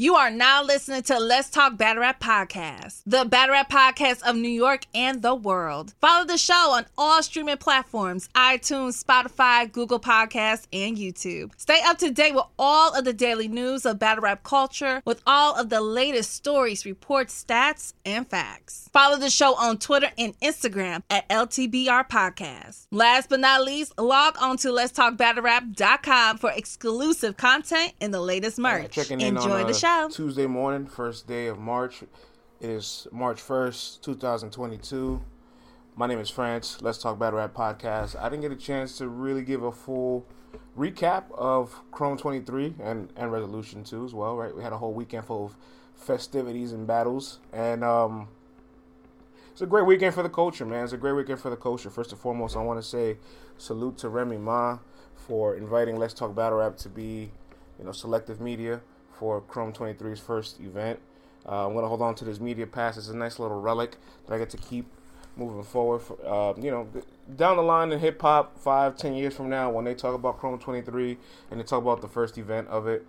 You are now listening to Let's Talk Battle Rap Podcast, the Battle Rap Podcast of New York and the world. Follow the show on all streaming platforms, iTunes, Spotify, Google Podcasts, and YouTube. Stay up to date with all of the daily news of battle rap culture with all of the latest stories, reports, stats, and facts. Follow the show on Twitter and Instagram at LTBR Podcast. Last but not least, log on to letstalkbattlerap.com for exclusive content and the latest merch. Enjoy the show. Tuesday morning, first day of March. It is March 1st, 2022. My name is France. Let's Talk Battle Rap Podcast. I didn't get a chance to really give a full recap of Chrome 23 and Resolution 2 as well, right? We had a whole weekend full of festivities and battles. And it's a great weekend for the culture, man. It's a great weekend for the culture. First and foremost, I want to say salute to Remy Ma for inviting Let's Talk Battle Rap to be, Selective Media for Chrome 23's first event. I'm going to hold on to this media pass. It's a nice little relic that I get to keep moving forward. For, down the line in hip-hop, 5-10 years from now, when they talk about Chrome 23 and they talk about the first event of it,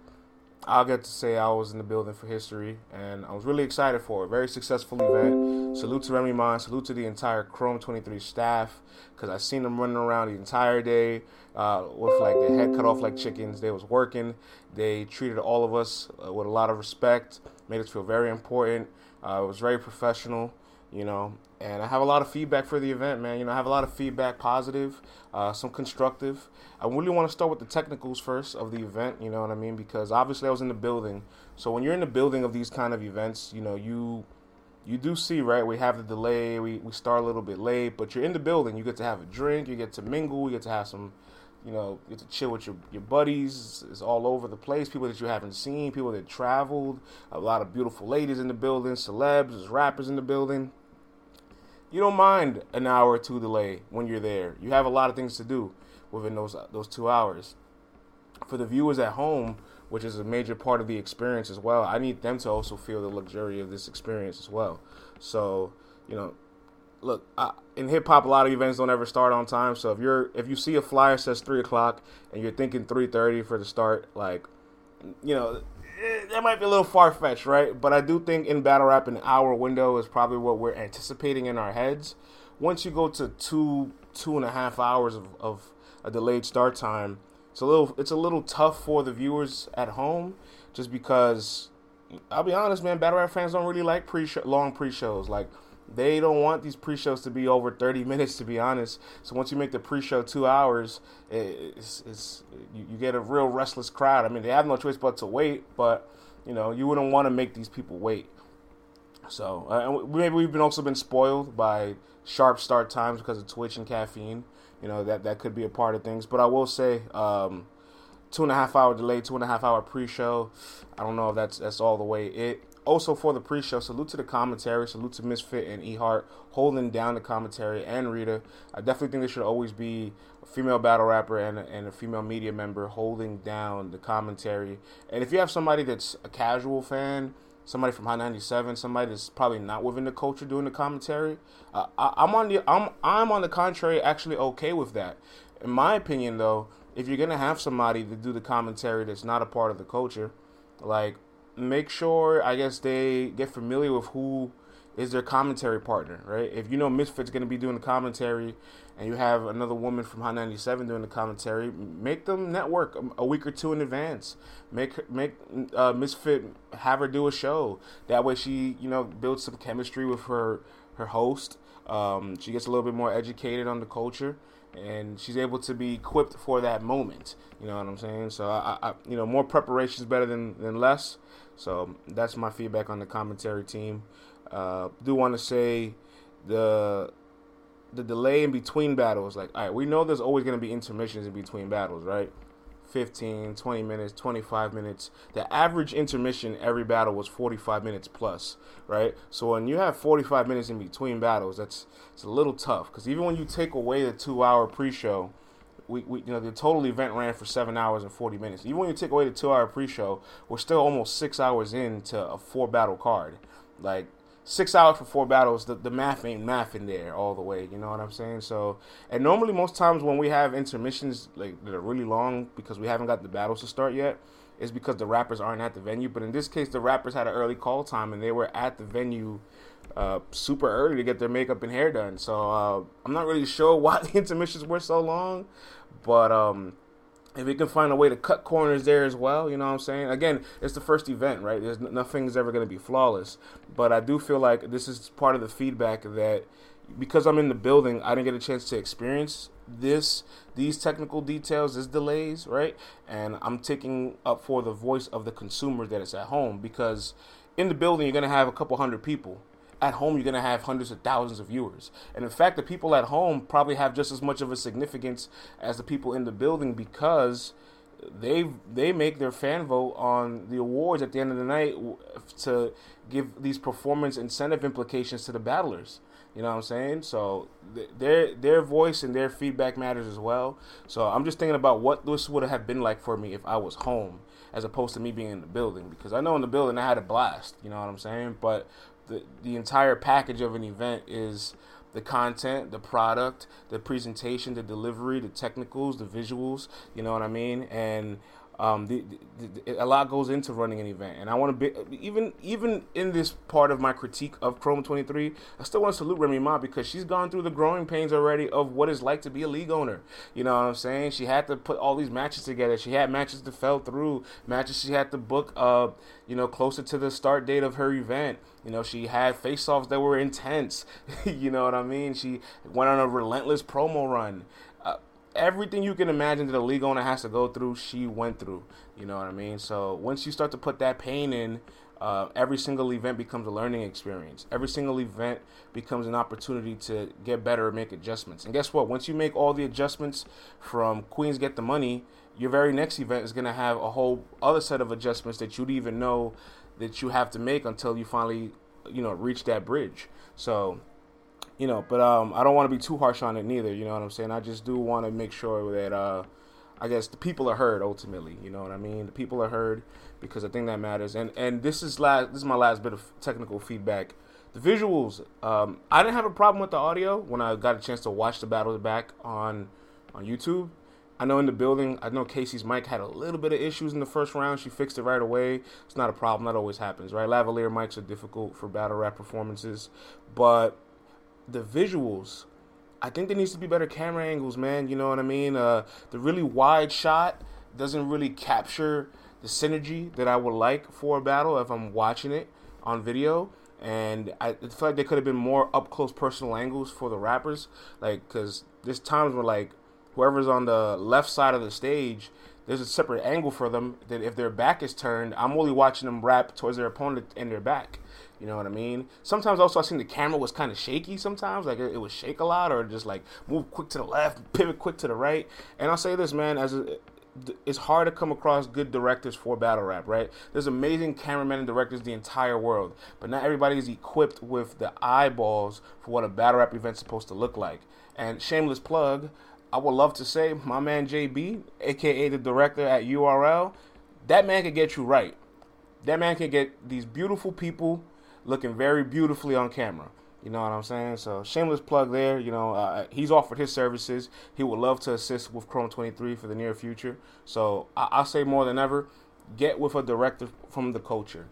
I'll get to say I was in the building for history, and I was really excited for it. Very successful event. Salute to Remy Mond. Salute to the entire Chrome 23 staff, because I seen them running around the entire day with their head cut off like chickens. They was working. They treated all of us with a lot of respect, made us feel very important. It was very professional, and I have a lot of feedback for the event, man. I have a lot of feedback, positive, some constructive. I really want to start with the technicals first of the event, you know what I mean? Because obviously I was in the building. So when you're in the building of these kind of events, you do see, right, we have the delay, we start a little bit late, but you're in the building. You get to have a drink, you get to mingle, you get to have some, you get to chill with your buddies. It's all over the place, people that you haven't seen, people that traveled, a lot of beautiful ladies in the building, celebs, there's rappers in the building. You don't mind an hour or two delay when you're there. You have a lot of things to do within those 2 hours. For the viewers at home, which is a major part of the experience as well, I need them to also feel the luxury of this experience as well. So, look, in hip-hop, a lot of events don't ever start on time. So if you see a flyer that says 3 o'clock and you're thinking 3:30 for the start, that might be a little far-fetched, right? But I do think in battle rap, an hour window is probably what we're anticipating in our heads. Once you go to 2.5 hours of a delayed start time, it's a little tough for the viewers at home, just because, I'll be honest, man, battle rap fans don't really like long pre-shows. They don't want these pre-shows to be over 30 minutes, to be honest. So once you make the pre-show 2 hours, you get a real restless crowd. I mean, they have no choice but to wait, but, you wouldn't want to make these people wait. So maybe we've also been spoiled by sharp start times because of Twitch and caffeine. That could be a part of things. But I will say 2.5 hour delay, 2.5 hour pre-show, I don't know if that's all the way it. Also, for the pre-show, salute to the commentary, salute to Misfit and Eheart, holding down the commentary, and Rita. I definitely think there should always be a female battle rapper and a female media member holding down the commentary. And if you have somebody that's a casual fan, somebody from Hot 97, somebody that's probably not within the culture doing the commentary, I'm on the contrary actually okay with that. In my opinion, though, if you're going to have somebody to do the commentary that's not a part of the culture, make sure, I guess, they get familiar with who is their commentary partner, right? If Misfit's going to be doing the commentary and you have another woman from Hot 97 doing the commentary, make them network a week or two in advance. Make Misfit, have her do a show. That way she, builds some chemistry with her host. She gets a little bit more educated on the culture, and she's able to be equipped for that moment. You know what I'm saying? So, I more preparation is better than less. So that's my feedback on the commentary team. Do want to say the delay in between battles. All right, we know there's always going to be intermissions in between battles, right? 15, 20 minutes, 25 minutes. The average intermission every battle was 45 minutes plus, right? So when you have 45 minutes in between battles, it's a little tough, because even when you take away the 2 hour pre-show, we the total event ran for 7 hours and 40 minutes. Even when you take away the 2 hour pre-show, we're still almost 6 hours into a 4 battle card. 6 hours for 4 battles, the math ain't math in there all the way, you know what I'm saying? So, and normally most times when we have intermissions that are really long because we haven't got the battles to start yet, is because the rappers aren't at the venue. But in this case, the rappers had an early call time, and they were at the venue super early to get their makeup and hair done. So I'm not really sure why the intermissions were so long, but if we can find a way to cut corners there as well, you know what I'm saying? Again, it's the first event, right? There's nothing's ever going to be flawless. But I do feel like this is part of the feedback that because I'm in the building, I didn't get a chance to experience these technical details, these delays, right? And I'm taking up for the voice of the consumer that is at home, because in the building, you're going to have a couple hundred people. At home, you're going to have hundreds of thousands of viewers. And in fact, the people at home probably have just as much of a significance as the people in the building, because they make their fan vote on the awards at the end of the night to give these performance incentive implications to the battlers. You know what I'm saying? So their voice and their feedback matters as well. So I'm just thinking about what this would have been like for me if I was home as opposed to me being in the building, because I know in the building I had a blast. You know what I'm saying? But the entire package of an event is the content, the product, the presentation, the delivery, the technicals, the visuals. You know what I mean? And a lot goes into running an event, and I want to be even in this part of my critique of Chrome 23. I still want to salute Remy Ma, because she's gone through the growing pains already of what it's like to be a league owner. You know what I'm saying? She had to put all these matches together. She had matches that fell through, matches she had to book closer to the start date of her event. You know, she had face-offs that were intense. You know what I mean? She went on a relentless promo run. Everything you can imagine that a league owner has to go through, she went through. You know what I mean? So once you start to put that pain in, every single event becomes a learning experience. Every single event becomes an opportunity to get better and make adjustments. And guess what? Once you make all the adjustments from Queens Get the Money, your very next event is going to have a whole other set of adjustments that you would even know that you have to make until you finally, reach that bridge. So, I don't want to be too harsh on it neither, you know what I'm saying? I just do want to make sure that, I guess the people are heard ultimately, you know what I mean? The people are heard, because I think that matters. And this is my last bit of technical feedback. The visuals, I didn't have a problem with the audio when I got a chance to watch the battles back on YouTube. I know in the building, I know Casey's mic had a little bit of issues in the first round. She fixed it right away. It's not a problem. That always happens, right? Lavalier mics are difficult for battle rap performances, but the visuals, I think there needs to be better camera angles, man. You know what I mean? The really wide shot doesn't really capture the synergy that I would like for a battle if I'm watching it on video. And I feel like there could have been more up-close personal angles for the rappers. Like, because there's times where, like, whoever's on the left side of the stage, there's a separate angle for them that if their back is turned, I'm only watching them rap towards their opponent and their back. You know what I mean? Sometimes also I seen the camera was kind of shaky sometimes. Like, it would shake a lot, or just, like, move quick to the left, pivot quick to the right. And I'll say this, man, it's hard to come across good directors for battle rap, right? There's amazing cameramen and directors the entire world, but not everybody is equipped with the eyeballs for what a battle rap event's supposed to look like. And shameless plug, I would love to say my man JB, a.k.a. the director at URL, that man can get you right. That man can get these beautiful people looking very beautifully on camera. You know what I'm saying? So shameless plug there. He's offered his services. He would love to assist with Chrome 23 for the near future. So I'll say more than ever, get with a director from the culture.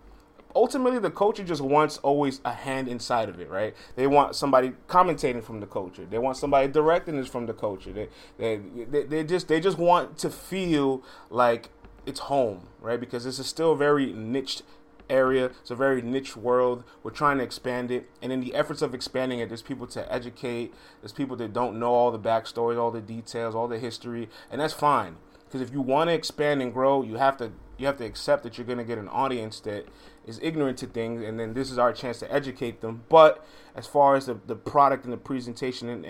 Ultimately, the culture just wants always a hand inside of it, right? They want somebody commentating from the culture. They want somebody directing this from the culture. They just want to feel like it's home, right? Because this is still very niched area. It's a very niche world. We're trying to expand it, and in the efforts of expanding it, there's people to educate, there's people that don't know all the backstories, all the details, all the history, and that's fine, because if you want to expand and grow, you have to accept that you're going to get an audience that is ignorant to things, and then this is our chance to educate them. But as far as the product and the presentation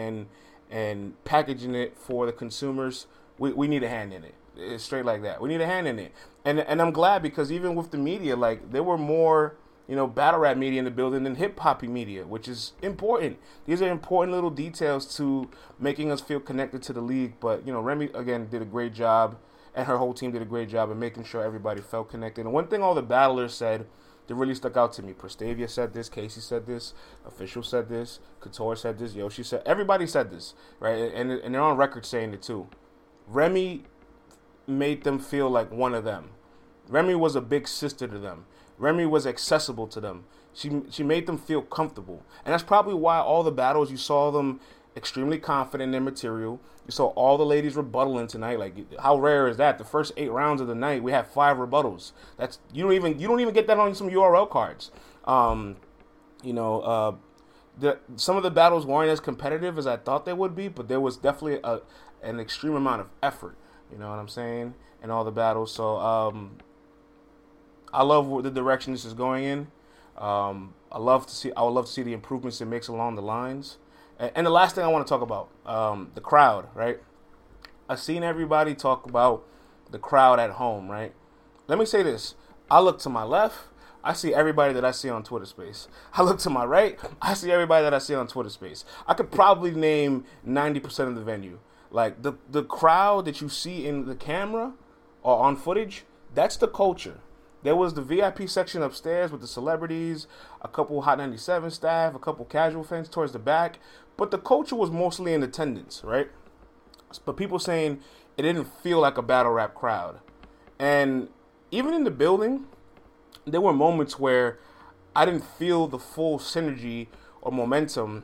and packaging it for the consumers, we need a hand in it. It's straight like that. We need a hand in it. And I'm glad, because even with the media, like, there were more, battle rap media in the building than hip-hop media, which is important. These are important little details to making us feel connected to the league. But, Remy, again, did a great job, and her whole team did a great job in making sure everybody felt connected. And one thing all the battlers said that really stuck out to me, Prestavia said this, Casey said this, Official said this, Couture said this, Yoshi said, everybody said this, right? And they're on record saying it, too. Remy made them feel like one of them. Remy was a big sister to them. Remy was accessible to them. She made them feel comfortable. And that's probably why all the battles, you saw them extremely confident in their material. You saw all the ladies rebuttaling tonight. Like, how rare is that? The first 8 rounds of the night, we had 5 rebuttals. That's you don't even get that on some URL cards. Some of the battles weren't as competitive as I thought they would be, but there was definitely an extreme amount of effort. You know what I'm saying? In all the battles. So I love the direction this is going in. I would love to see the improvements it makes along the lines. And the last thing I want to talk about, the crowd, right? I've seen everybody talk about the crowd at home, right? Let me say this. I look to my left, I see everybody that I see on Twitter Space. I look to my right, I see everybody that I see on Twitter Space. I could probably name 90% of the venue. Like, the crowd that you see in the camera or on footage, that's the culture. There was the VIP section upstairs with the celebrities, a couple Hot 97 staff, a couple casual fans towards the back. But the culture was mostly in attendance, right? But people saying it didn't feel like a battle rap crowd. And even in the building, there were moments where I didn't feel the full synergy or momentum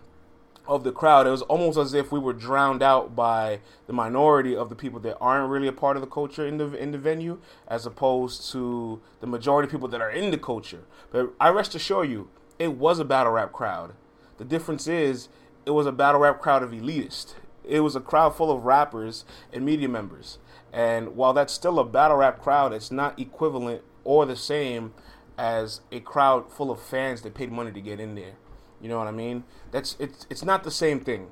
of the crowd. It was almost as if we were drowned out by the minority of the people that aren't really a part of the culture in the venue, as opposed to the majority of people that are in the culture. But I rest assure you, it was a battle rap crowd. The difference is, it was a battle rap crowd of elitists. It was a crowd full of rappers and media members. And while that's still a battle rap crowd, it's not equivalent or the same as a crowd full of fans that paid money to get in there. You know what I mean? It's not the same thing.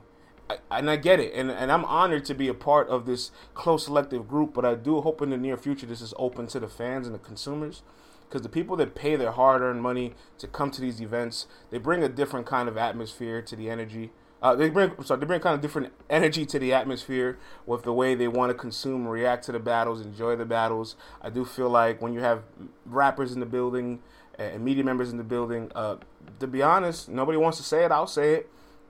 I get it. And I'm honored to be a part of this close selective group, but I do hope in the near future this is open to the fans and the consumers, because the people that pay their hard-earned money to come to these events, they bring a different kind of atmosphere to the energy. They bring kind of different energy to the atmosphere with the way they want to consume, react to the battles, enjoy the battles. I do feel like when you have rappers in the building and media members in the building, to be honest, nobody wants to say it, I'll say it,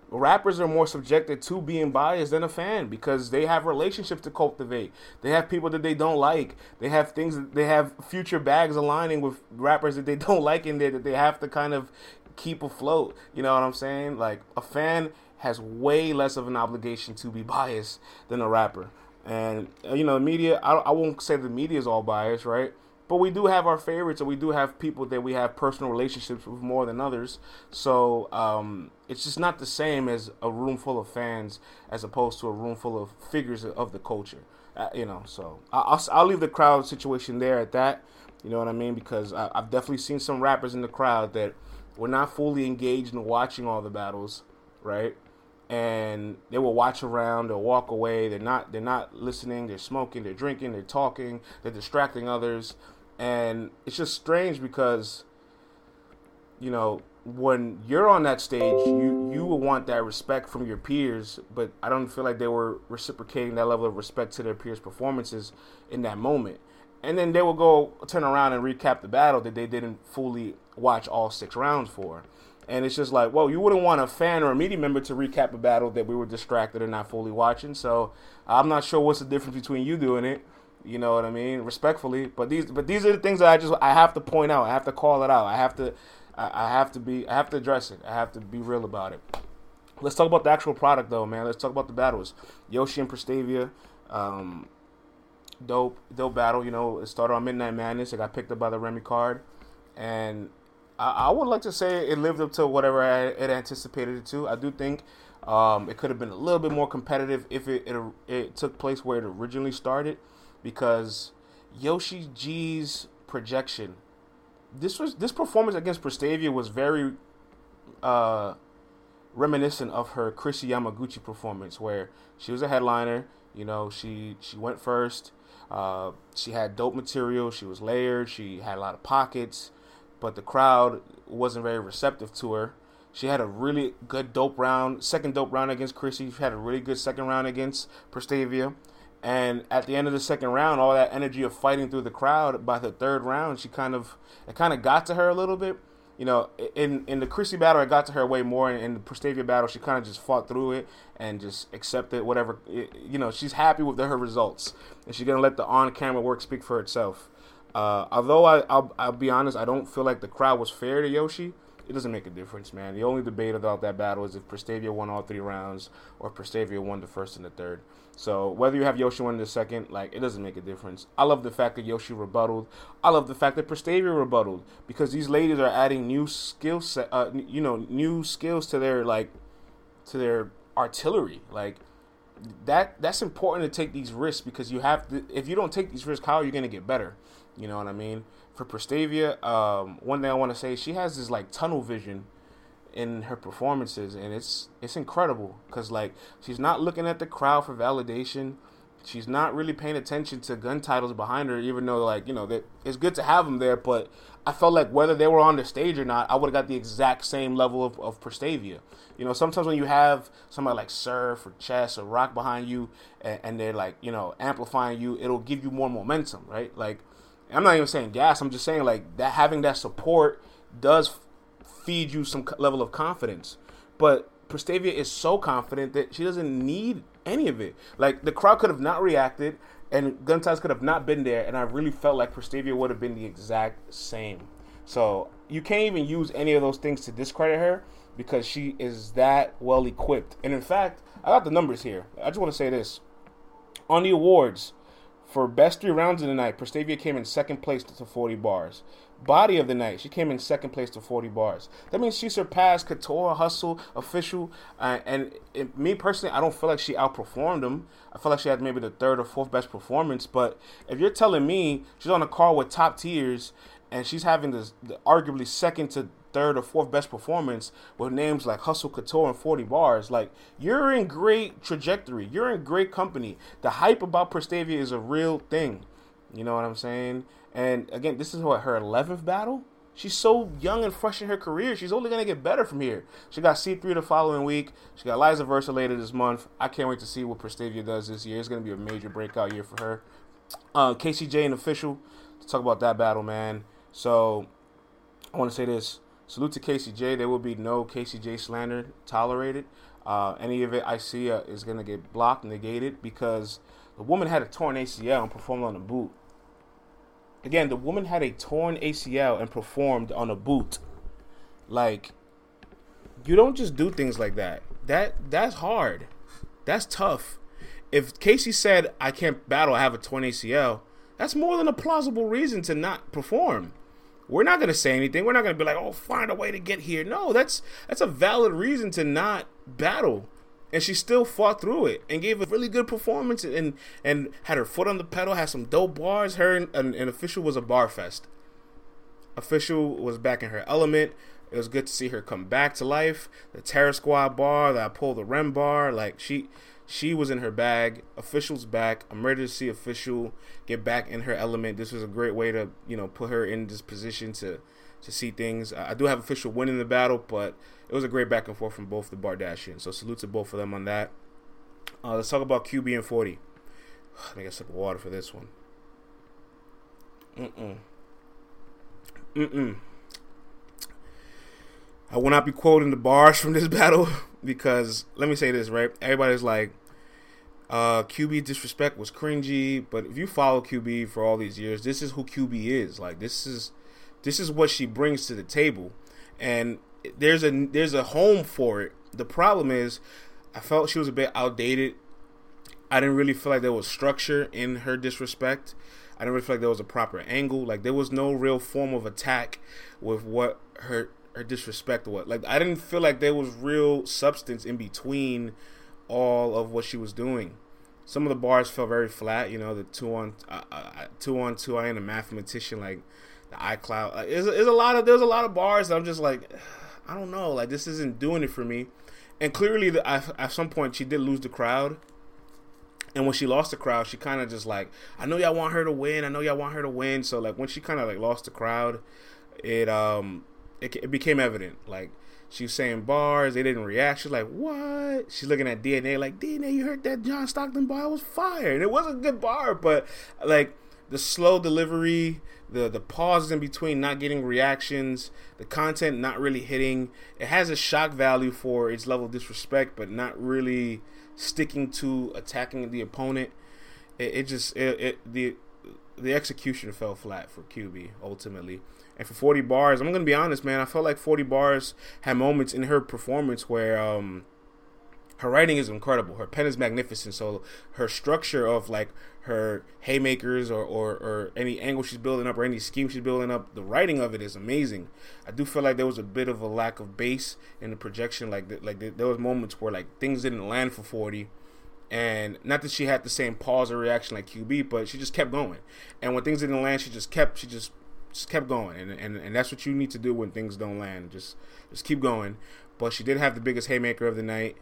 rappers are more subjected to being biased than a fan, because they have relationships to cultivate. They have people that they don't like. They have things, they have future bags aligning with rappers that they don't like in there that they have to kind of keep afloat. You know what I'm saying? Like, a fan has way less of an obligation to be biased than a rapper. And, you know, the media, I won't say the media is all biased, right? But we do have our favorites, and we do have people that we have personal relationships with more than others. So it's just not the same as a room full of fans as opposed to a room full of figures of the culture. So I'll leave the crowd situation there at that. You know what I mean? Because I've definitely seen some rappers in the crowd that were not fully engaged in watching all the battles, right? And they will watch around or walk away. They're not listening. They're smoking. They're drinking. They're talking. They're distracting others. And it's just strange because, you know, when you're on that stage, you will want that respect from your peers, but I don't feel like they were reciprocating that level of respect to their peers' performances in that moment. And then they will go turn around and recap the battle that they didn't fully watch all 6 rounds for. And it's just like, well, you wouldn't want a fan or a media member to recap a battle that we were distracted and not fully watching. So I'm not sure what's the difference between you doing it. You know what I mean? Respectfully, but these are the things that I have to point out. I have to call it out. I have to address it. I have to be real about it. Let's talk about the actual product, though, man. Let's talk about the battles. Yoshi and Prestavia, dope battle. You know, it started on Midnight Madness. It got picked up by the Remy card, and I would like to say it lived up to whatever it anticipated it to. I do think it could have been a little bit more competitive if it took place where it originally started. Because Yoshi G's projection, this performance against Prestavia was very reminiscent of her Chrissy Yamaguchi performance, where she was a headliner. You know, she went first. She had dope material. She was layered. She had a lot of pockets, but the crowd wasn't very receptive to her. She had a really good second dope round against Chrissy. She had a really good second round against Prestavia. And at the end of the second round, all that energy of fighting through the crowd, by the third round, it kind of got to her a little bit. You know, in the Chrissy battle, it got to her way more. In the Prestavia battle, she kind of just fought through it and just accepted whatever. She's happy with her results. And she's going to let the on-camera work speak for itself. Although I'll be honest, I don't feel like the crowd was fair to Yoshi. It doesn't make a difference, man. The only debate about that battle is if Prestavia won all three rounds or Prestavia won the first and the third. So whether you have Yoshi win the second, like, it doesn't make a difference. I love the fact that Yoshi rebutted. I love the fact that Prestavia rebutted, because these ladies are adding new skill set, new skills to their to their artillery. Like, that's important to take these risks, because you have to. If you don't take these risks, how are you gonna get better? You know what I mean? For Prestavia, one thing I want to say, she has this tunnel vision in her performances, and it's incredible, because she's not looking at the crowd for validation. She's not really paying attention to gun titles behind her, even though that it's good to have them there. But I felt like whether they were on the stage or not, I would have got the exact same level of Prestavia. You know, sometimes when you have somebody like Surf or Chess or Rock behind you, and they're amplifying you, it'll give you more momentum, right? I'm not even saying gas. I'm just saying that having that support does feed you some level of confidence. But Prestavia is so confident that she doesn't need any of it. The crowd could have not reacted, and gun ties could have not been there, and I really felt like Prestavia would have been the exact same. So you can't even use any of those things to discredit her, because she is that well equipped. And in fact, I got the numbers here. I just want to say this. On the awards, for best three rounds of the night, Prestavia came in second place to 40 Bars. Body of the night, she came in second place to 40 Bars. That means she surpassed Katoa, Hustle, Official, and me personally, I don't feel like she outperformed them. I feel like she had maybe the third or fourth best performance. But if you're telling me she's on a call with top tiers, and she's having this arguably second to third or fourth best performance with names like Hustle, Couture, and 40 Bars, you're in great trajectory. You're in great company. The hype about Prestavia is a real thing. You know what I'm saying? And again, this is her 11th battle. She's so young and fresh in her career. She's only going to get better from here. She got C3 the following week. She got Liza Versa later this month. I can't wait to see what Prestavia does this year. It's going to be a major breakout year for her. KCJ and Official. Let's talk about that battle, man. So I want to say this. Salute to KCJ. There will be no KCJ slander tolerated. Any of it I see is going to get blocked, negated, because the woman had a torn ACL and performed on a boot. Again, the woman had a torn ACL and performed on a boot. You don't just do things like that. That's hard. That's tough. If Casey said, I can't battle, I have a torn ACL, that's more than a plausible reason to not perform. We're not going to say anything. We're not going to be like, oh, find a way to get here. No, that's a valid reason to not battle. And she still fought through it and gave a really good performance, and had her foot on the pedal, had some dope bars. Her and Official was a bar fest. Official was back in her element. It was good to see her come back to life. The Terror Squad bar, that I pulled the Rem bar, she was in her bag. Official's back. I'm ready to see Official get back in her element. This was a great way to, put her in this position to see things. I do have Official winning the battle, but it was a great back and forth from both the Bardashians. So salute to both of them on that. Let's talk about QB and 40. Let me get a sip of water for this one. I will not be quoting the bars from this battle, because let me say this, right? Everybody's like, QB disrespect was cringy, but if you follow QB for all these years, this is who QB is. This is what she brings to the table, and there's a home for it. The problem is, I felt she was a bit outdated. I didn't really feel like there was structure in her disrespect. I didn't really feel like there was a proper angle. There was no real form of attack with what her disrespect was. I didn't feel like there was real substance in between all of what she was doing. Some of the bars felt very flat. The 2-on-2. I ain't a mathematician. The iCloud. There's a lot of bars that I'm just I don't know. This isn't doing it for me. And clearly, at some point, she did lose the crowd. And when she lost the crowd, she kind of just I know y'all want her to win. So when she kind of lost the crowd, it became evident. She was saying bars. They didn't react. She's like, what? She's looking at DNA DNA, you heard that John Stockton bar? It was fire. And it was a good bar. But, the slow delivery, the pauses in between, not getting reactions, the content not really hitting. It has a shock value for its level of disrespect, but not really sticking to attacking the opponent. It just... It, it the the execution fell flat for QB ultimately. And for 40 Bars, I'm going to be honest, man, I felt like 40 Bars had moments in her performance where her writing is incredible. Her pen is magnificent. So her structure of like her haymakers or any angle she's building up or any scheme she's building up, the writing of it is amazing. I do feel like there was a bit of a lack of bass in the projection. There was moments where like things didn't land for 40. And not that she had the same pause or reaction like QB, but she just kept going. And when things didn't land, she just kept going. And that's what you need to do when things don't land. Just keep going. But she did have the biggest haymaker of the night.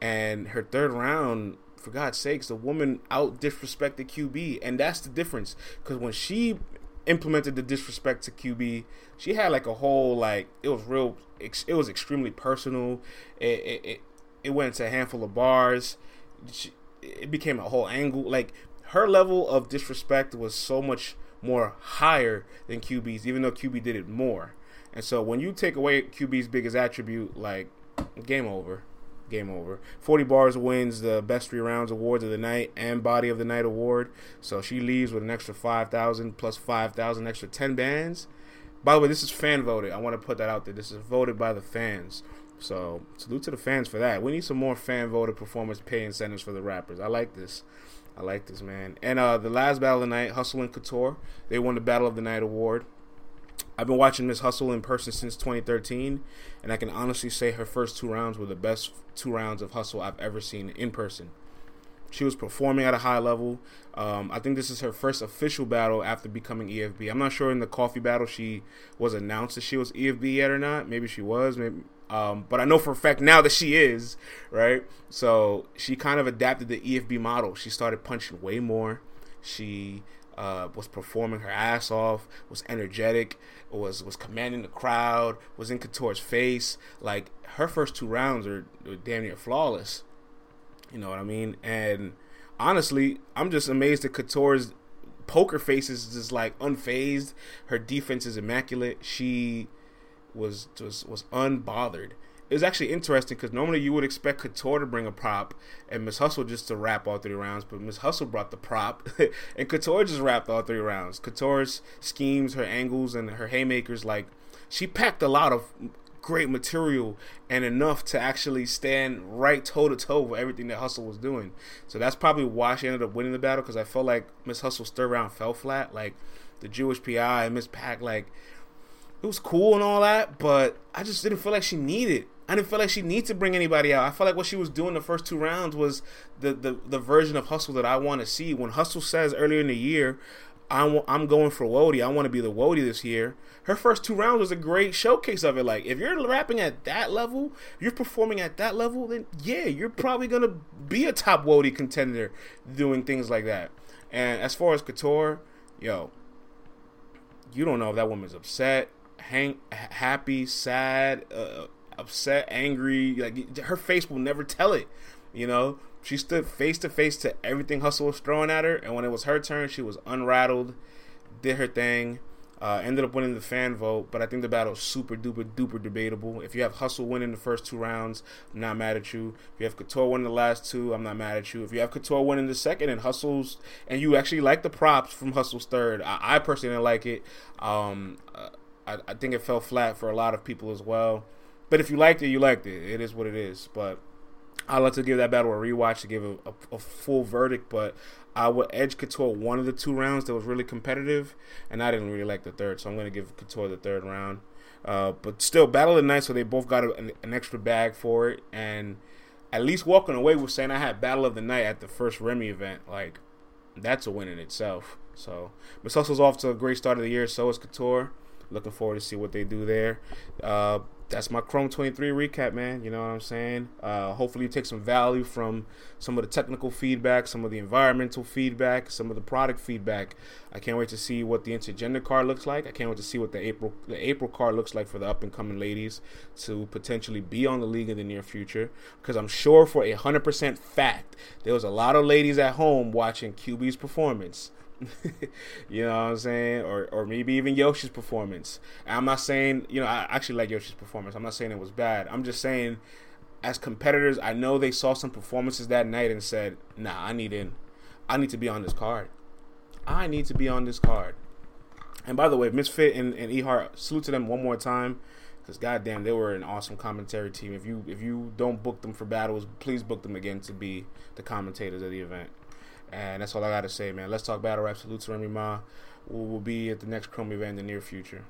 And her third round, for God's sakes, the woman out-disrespected QB. And that's the difference. Because when she implemented the disrespect to QB, she had like a whole, like, it was extremely personal. It went to a handful of bars. It became a whole angle. Like, her level of disrespect was so much more higher than QB's, even though QB did it more. And so when you take away QB's biggest attribute, like, game over. 40 Bars wins the Best Three Rounds Awards of the Night and Body of the Night Award. So she leaves with an extra 5,000 plus 5,000 extra 10 bands. By the way, this is fan voted. I want to put that out there. This is voted by the fans. So salute to the fans for that. We need some more fan voted performance pay incentives for the rappers. I like this, man. And the last battle of the night, Hustle and Couture, they won the Battle of the Night Award. I've been watching Miss Hustle in person since 2013, and I can honestly say her first two rounds were the best two rounds of Hustle I've ever seen in person. She was performing at a high level. I think this is her first official battle after becoming EFB. I'm not sure in the coffee battle she was announced that she was EFB yet or not. Maybe she was. But I know for a fact now that she is, right? So she kind of adapted the EFB model. She started punching way more. She was performing her ass off, was energetic, was commanding the crowd, was in Couture's face. Like, her first two rounds are damn near flawless. You know what I mean? And honestly, I'm just amazed that Couture's poker face is just like unfazed. Her defense is immaculate. She was unbothered. It was actually interesting because normally you would expect Couture to bring a prop and Miss Hustle just to rap all three rounds, but Miss Hustle brought the prop and Couture just rapped all three rounds. Couture's schemes, her angles, and her haymakers, like, she packed a lot of great material and enough to actually stand right toe-to-toe with everything that Hustle was doing. So that's probably why she ended up winning the battle, because I felt like Miss Hustle's third round fell flat. Like, the Jewish PI and Miss Pack, like, it was cool and all that, but I just didn't feel like she needed. I didn't feel like she needed to bring anybody out. I felt like what she was doing the first two rounds was the version of Hustle that I want to see. When Hustle says earlier in the year, I'm going for Wodey. I want to be the Wodey this year. Her first two rounds was a great showcase of it. Like, if you're rapping at that level, you're performing at that level, then yeah, you're probably going to be a top Wodey contender doing things like that. And as far as Couture, yo, you don't know if that woman's upset, happy, sad, upset, angry. Like, her face will never tell it, you know. She stood face to face to everything Hustle was throwing at her, and when it was her turn, she was unrattled, did her thing, ended up winning the fan vote. But I think the battle is super duper duper debatable. If you have Hustle winning the first two rounds, I'm not mad at you. If you have Couture winning the last two, I'm not mad at you. If you have Couture winning the second and Hustle's, and you actually like the props from Hustle's third, I personally didn't like it. I think it fell flat for a lot of people as well. But if you liked it, you liked it. It is what it is. But I'd like to give that battle a rewatch to give a full verdict. But I would edge Couture one of the two rounds that was really competitive. And I didn't really like the third. So I'm going to give Couture the third round. But still, battle of the night. So they both got an extra bag for it. And at least walking away with saying I had battle of the night at the first Remy event. Like, that's a win in itself. So Miss Hustle's off to a great start of the year. So is Couture. Looking forward to see what they do there. That's my Chrome 23 recap, man. You know what I'm saying? Hopefully you take some value from some of the technical feedback, some of the environmental feedback, some of the product feedback. I can't wait to see what the intergender card looks like. I can't wait to see what the April card looks like for the up-and-coming ladies to potentially be on the league in the near future. Because I'm sure for 100% fact, there was a lot of ladies at home watching QB's performance. You know what I'm saying? Or maybe even Yoshi's performance. I'm not saying, you know, I actually like Yoshi's performance. I'm not saying it was bad. I'm just saying, as competitors, I know they saw some performances that night and said, nah, I need in. I need to be on this card. I need to be on this card. And by the way, Misfit and Eheart, salute to them one more time, because goddamn, they were an awesome commentary team. If you don't book them for battles, please book them again to be the commentators of the event. And that's all I gotta say, man. Let's Talk Battle Rap. Salute to Remy Ma. We'll be at the next Chrome event in the near future.